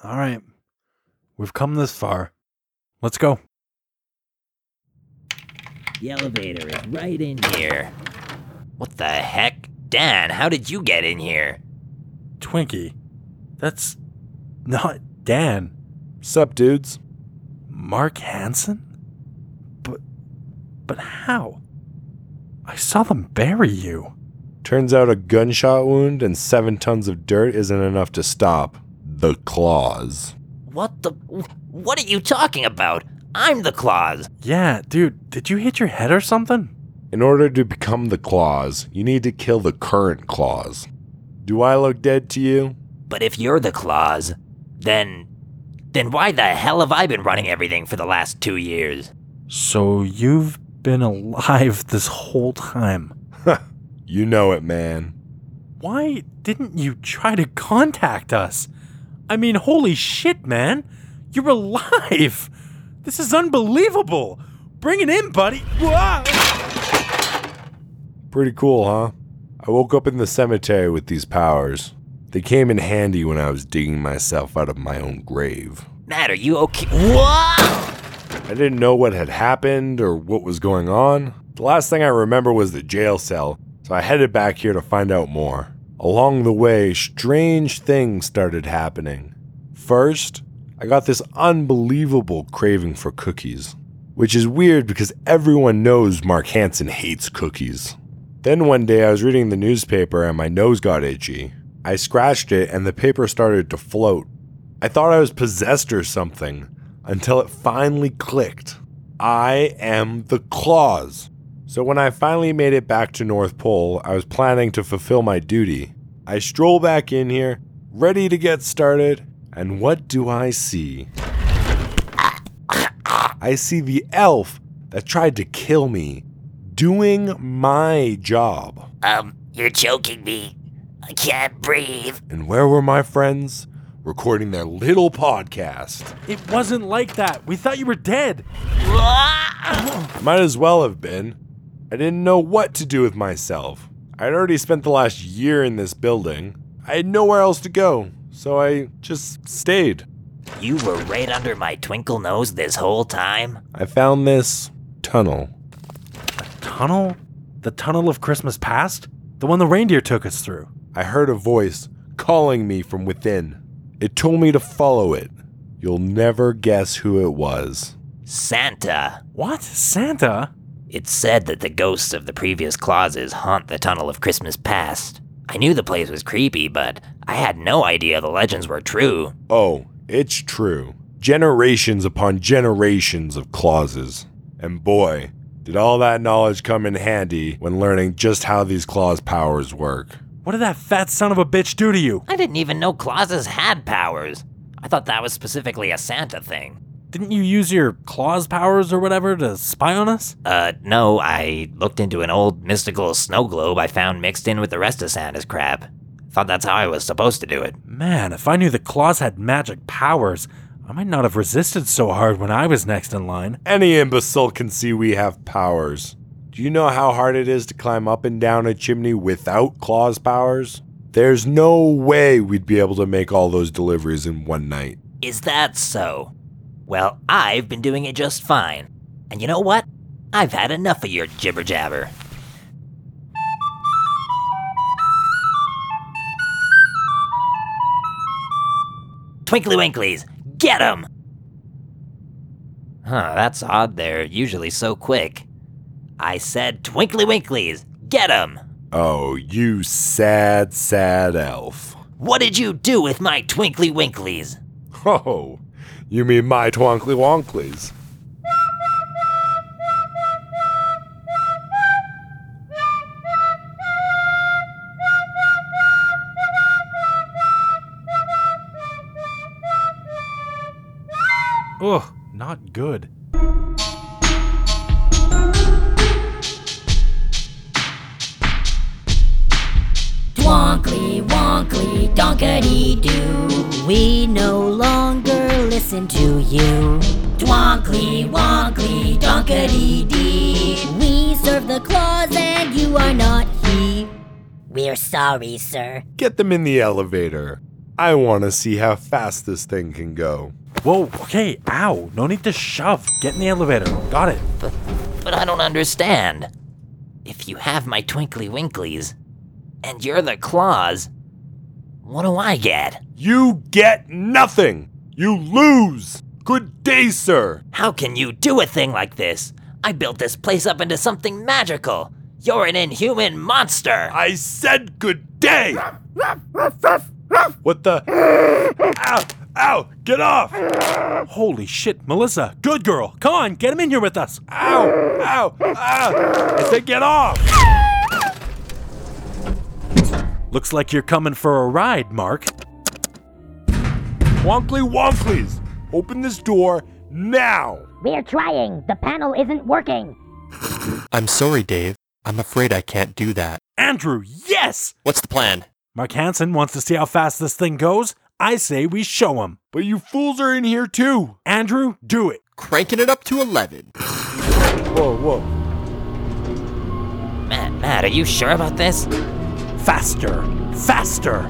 All right, we've come this far. Let's go. The elevator is right in here. What the heck? Dan, how did you get in here? Twinkie, that's not Dan. Sup, dudes? Mark Hansen? But, but how? I saw them bury you. Turns out a gunshot wound and seven tons of dirt isn't enough to stop the Claws. What the... What are you talking about? I'm the Claus. Yeah, dude, did you hit your head or something? In order to become the Claus, you need to kill the current Claus. Do I look dead to you? But if you're the Claus, then... Then why the hell have I been running everything for the last two years? So you've been alive this whole time. You know it, man. Why didn't you try to contact us? I mean, holy shit, man. You're alive. This is unbelievable. Bring it in, buddy. Whoa! Pretty cool, huh? I woke up in the cemetery with these powers. They came in handy when I was digging myself out of my own grave. Matt, are you okay? Whoa! I didn't know what had happened or what was going on. The last thing I remember was the jail cell, so I headed back here to find out more. Along the way, strange things started happening. First, I got this unbelievable craving for cookies, which is weird because everyone knows Mark Hansen hates cookies. Then one day I was reading the newspaper and my nose got itchy. I scratched it and the paper started to float. I thought I was possessed or something until it finally clicked. I am the Claus. So when I finally made it back to North Pole, I was planning to fulfill my duty. I stroll back in here, ready to get started, and what do I see? I see the elf that tried to kill me, doing my job. Um, you're choking me. I can't breathe. And where were my friends? Recording their little podcast. It wasn't like that. We thought you were dead. Might as well have been. I didn't know what to do with myself. I'd already spent the last year in this building. I had nowhere else to go, so I just stayed. You were right under my twinkle nose this whole time? I found this tunnel. A tunnel? The Tunnel of Christmas Past? The one the reindeer took us through. I heard a voice calling me from within. It told me to follow it. You'll never guess who it was. Santa. What? Santa? It said that the ghosts of the previous clauses haunt the Tunnel of Christmas Past. I knew the place was creepy, but I had no idea the legends were true. Oh, it's true. Generations upon generations of clauses. And boy, did all that knowledge come in handy when learning just how these clause powers work. What did that fat son of a bitch do to you? I didn't even know clauses had powers. I thought that was specifically a Santa thing. Didn't you use your claws powers or whatever to spy on us? Uh, no, I looked into an old mystical snow globe I found mixed in with the rest of Santa's crap. Thought that's how I was supposed to do it. Man, if I knew the claws had magic powers, I might not have resisted so hard when I was next in line. Any imbecile can see we have powers. Do you know how hard it is to climb up and down a chimney without Claus powers? There's no way we'd be able to make all those deliveries in one night. Is that so? Well, I've been doing it just fine. And you know what? I've had enough of your jibber-jabber. Twinkly Winklies, get 'em! Huh, that's odd. They're usually so quick. I said Twinkly Winklies, get 'em! Oh, you sad, sad elf. What did you do with my Twinkly Winklies? Oh, you mean my Twinkly Wonklies? Ugh, not good. Twonkly, wonkly, donkety-doo, we no longer listen to you. Twonkly, wonkly, donkety-dee, we serve the claws and you are not he. We're sorry, sir. Get them in the elevator. I want to see how fast this thing can go. Whoa, okay, ow, no need to shove. Get in the elevator, got it. But, but I don't understand. If you have my Twinkly Winklies, and you're the Claus, what do I get? You get nothing! You lose! Good day, sir! How can you do a thing like this? I built this place up into something magical. You're an inhuman monster! I said good day! What the? Ow! Ow! Get off! Holy shit, Melissa! Good girl! Come on, get him in here with us! Ow! Ow! Ow! I said get off! Looks like you're coming for a ride, Mark. Wonkly Wonklies! Open this door now! We're trying! The panel isn't working! I'm sorry, Dave. I'm afraid I can't do that. Andrew, yes! What's the plan? Mark Hansen wants to see how fast this thing goes. I say we show them. But you fools are in here too. Andrew, do it. Cranking it up to eleven. Whoa, whoa. Matt, Matt, are you sure about this? Faster, faster.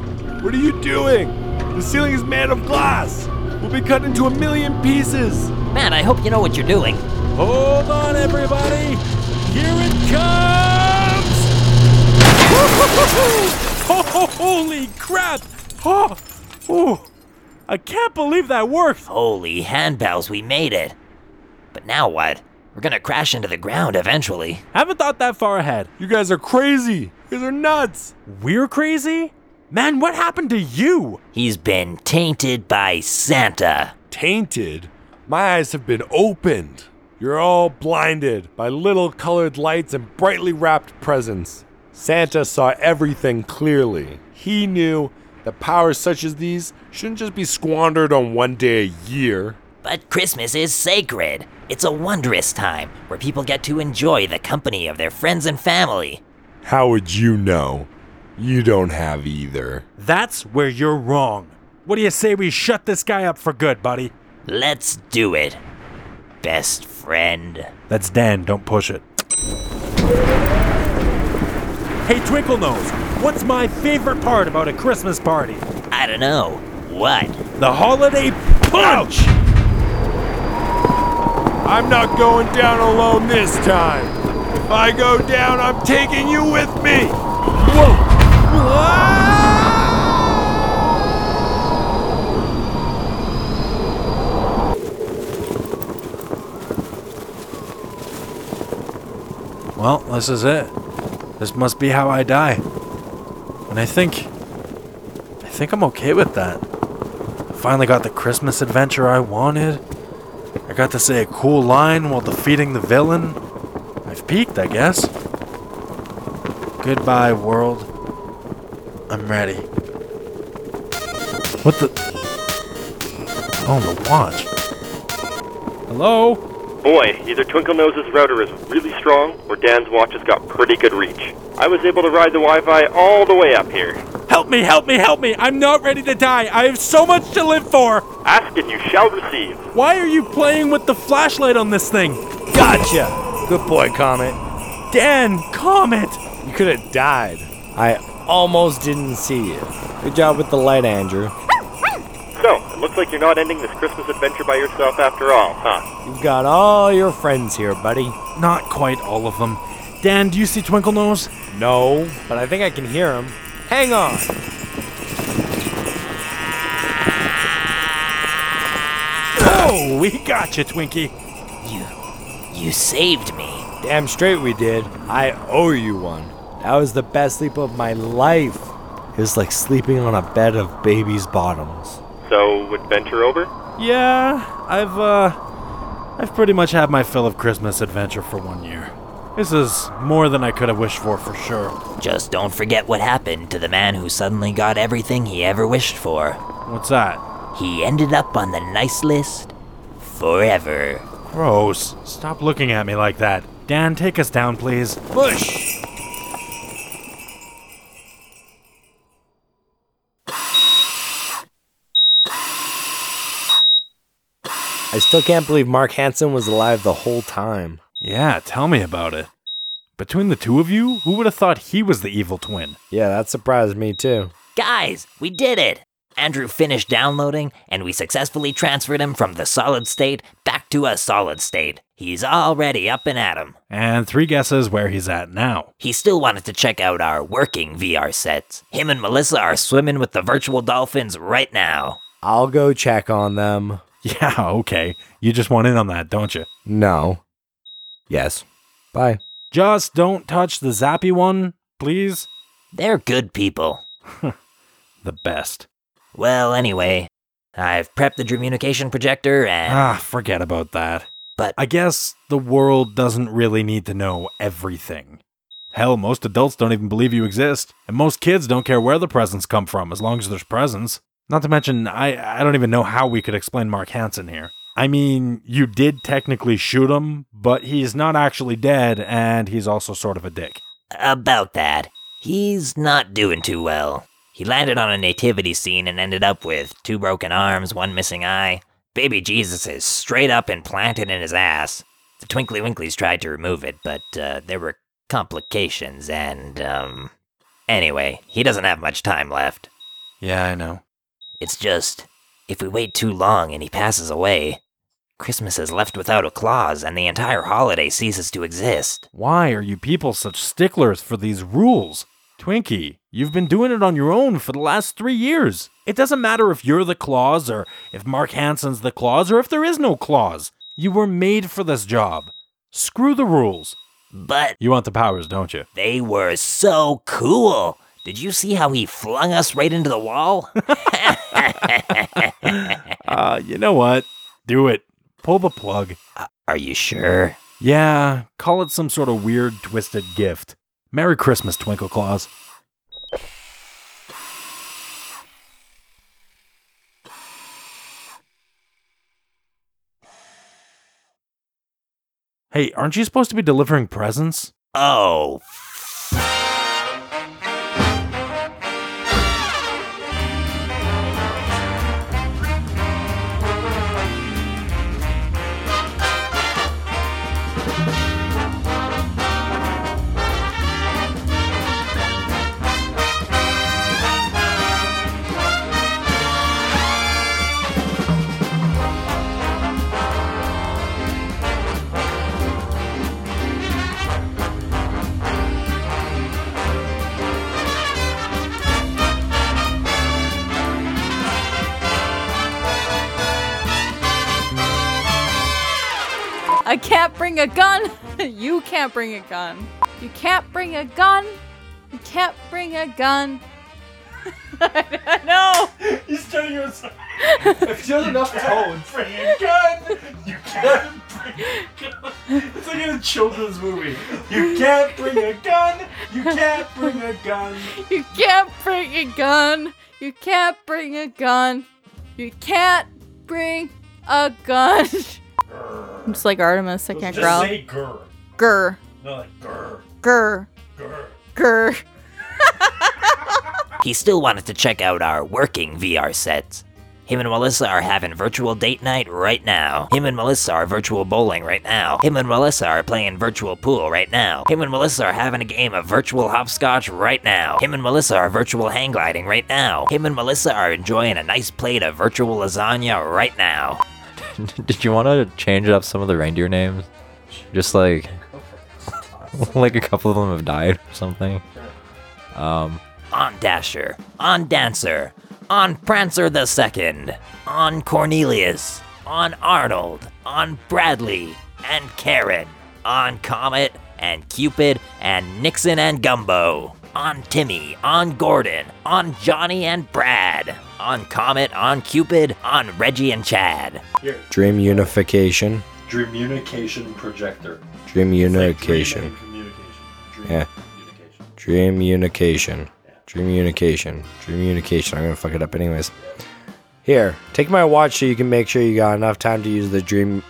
What are you doing? The ceiling is made of glass. We'll be cut into a million pieces. Matt, I hope you know what you're doing. Hold on, everybody. Here it comes. Oh, holy crap. Oh. Ooh, I can't believe that worked! Holy handbells, we made it! But now what? We're gonna crash into the ground eventually. Haven't thought that far ahead. You guys are crazy! You guys are nuts! We're crazy? Man, what happened to you? He's been tainted by Santa. Tainted? My eyes have been opened. You're all blinded by little colored lights and brightly wrapped presents. Santa saw everything clearly. He knew that powers such as these shouldn't just be squandered on one day a year. But Christmas is sacred. It's a wondrous time where people get to enjoy the company of their friends and family. How would you know? You don't have either. That's where you're wrong. What do you say we shut this guy up for good, buddy? Let's do it, best friend. That's Dan, don't push it. Hey, Twinkle Nose, what's my favorite part about a Christmas party? I don't know. What? The holiday punch! I'm not going down alone this time. If I go down, I'm taking you with me! Whoa! Ah! Well, this is it. This must be how I die. And I think, I think I'm okay with that. I finally got the Christmas adventure I wanted. I got to say a cool line while defeating the villain. I've peaked, I guess. Goodbye, world. I'm ready. What the? Oh, the watch. Hello? Boy, either Twinkle Nose's router is really strong, or Dan's watch has got pretty good reach. I was able to ride the Wi-Fi all the way up here. Help me, help me, help me. I'm not ready to die. I have so much to live for. Ask and you shall receive. Why are you playing with the flashlight on this thing? Gotcha. Good boy, Comet. Dan, Comet. You could have died. I almost didn't see you. Good job with the light, Andrew. So, it looks like you're not ending this Christmas adventure by yourself after all, huh? You've got all your friends here, buddy. Not quite all of them. Dan, do you see Twinkle Nose? No, but I think I can hear him. Hang on. Oh, we got you, Twinkie. You, you saved me. Damn straight we did. I owe you one. That was the best sleep of my life. It was like sleeping on a bed of babies' bottoms. So, adventure over? Yeah, I've uh, I've pretty much had my fill of Christmas adventure for one year. This is more than I could have wished for, for sure. Just don't forget what happened to the man who suddenly got everything he ever wished for. What's that? He ended up on the nice list forever. Gross. Stop looking at me like that. Dan, take us down, please. Push! I still can't believe Mark Hansen was alive the whole time. Yeah, tell me about it. Between the two of you, who would have thought he was the evil twin? Yeah, that surprised me too. Guys, we did it! Andrew finished downloading, and we successfully transferred him from the solid state back to a solid state. He's already up and at him. And three guesses where he's at now. He still wanted to check out our working V R sets. Him and Melissa are swimming with the virtual dolphins right now. I'll go check on them. Yeah, okay. You just want in on that, don't you? No. Yes. Bye. Just don't touch the zappy one, please. They're good people. The best. Well, anyway, I've prepped the Dreamunication projector and... Ah, forget about that. But... I guess the world doesn't really need to know everything. Hell, most adults don't even believe you exist, and most kids don't care where the presents come from as long as there's presents. Not to mention, I, I don't even know how we could explain Mark Hansen here. I mean, you did technically shoot him, but he's not actually dead, and he's also sort of a dick. About that, he's not doing too well. He landed on a nativity scene and ended up with two broken arms, one missing eye. Baby Jesus is straight up and planted in his ass. The Twinkly Winklies tried to remove it, but uh, there were complications, and, um... anyway, he doesn't have much time left. Yeah, I know. It's just... if we wait too long and he passes away, Christmas is left without a clause and the entire holiday ceases to exist. Why are you people such sticklers for these rules? Twinkie, you've been doing it on your own for the last three years. It doesn't matter if you're the clause or if Mark Hansen's the clause or if there is no clause. You were made for this job. Screw the rules. But... you want the powers, don't you? They were so cool. Did you see how he flung us right into the wall? uh, you know what? Do it. Pull the plug. Uh, are you sure? Yeah, call it some sort of weird, twisted gift. Merry Christmas, Twinkle Claus. Hey, aren't you supposed to be delivering presents? Oh, I can't bring a gun. You can't bring a gun. You can't bring a gun. You can't bring a gun. No. He's turning us. If she has enough tones. Bring a gun. You can't bring a gun. It's like in a children's movie. You can't bring a gun. You can't bring a gun. You can't bring a gun. You can't bring a gun. You can't bring a gun. I'm just like Artemis, I can't just growl. Just say grr. Grr. No, like grr. Grr. Grr. Grr. he still wanted to check out our working V R set. Him and Melissa are having virtual date night right now. Him and Melissa are virtual bowling right now. Him and Melissa are playing virtual pool right now. Him and Melissa are having a game of virtual hopscotch right now. Him and Melissa are virtual hang gliding right now. Him and Melissa are enjoying a nice plate of virtual lasagna right now. Did you want to change up some of the reindeer names? Just like... like a couple of them have died or something. Um... On Dasher. On Dancer. On Prancer the Second, on Cornelius, on Arnold, on Bradley and Karen, on Comet and Cupid and Nixon and Gumbo, on Timmy, on Gordon, on Johnny and Brad, on Comet, on Cupid, on Reggie and Chad. Dream unification. Dreamunication projector. Dreamunication. Like dream dream yeah. Dreamunication. Dreamunication. Dreamunication. I'm going to fuck it up anyways. Here, take my watch so you can make sure you got enough time to use the dream...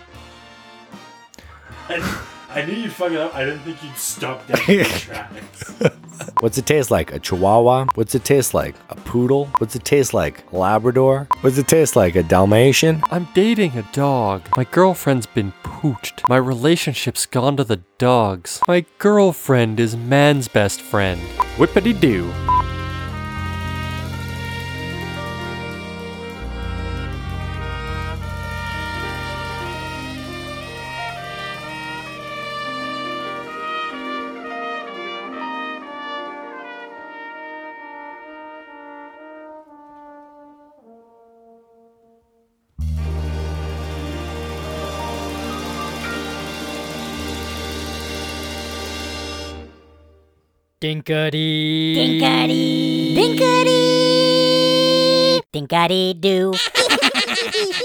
I, I knew you'd fuck it up. I didn't think you'd stop that in tracks. What's it taste like? A Chihuahua? What's it taste like? A poodle? What's it taste like? A Labrador? What's it taste like? A Dalmatian? I'm dating a dog. My girlfriend's been pooched. My relationship's gone to the dogs. My girlfriend is man's best friend. Whippity-doo. Dinkity, dinkity, dinkity, dinkity doo.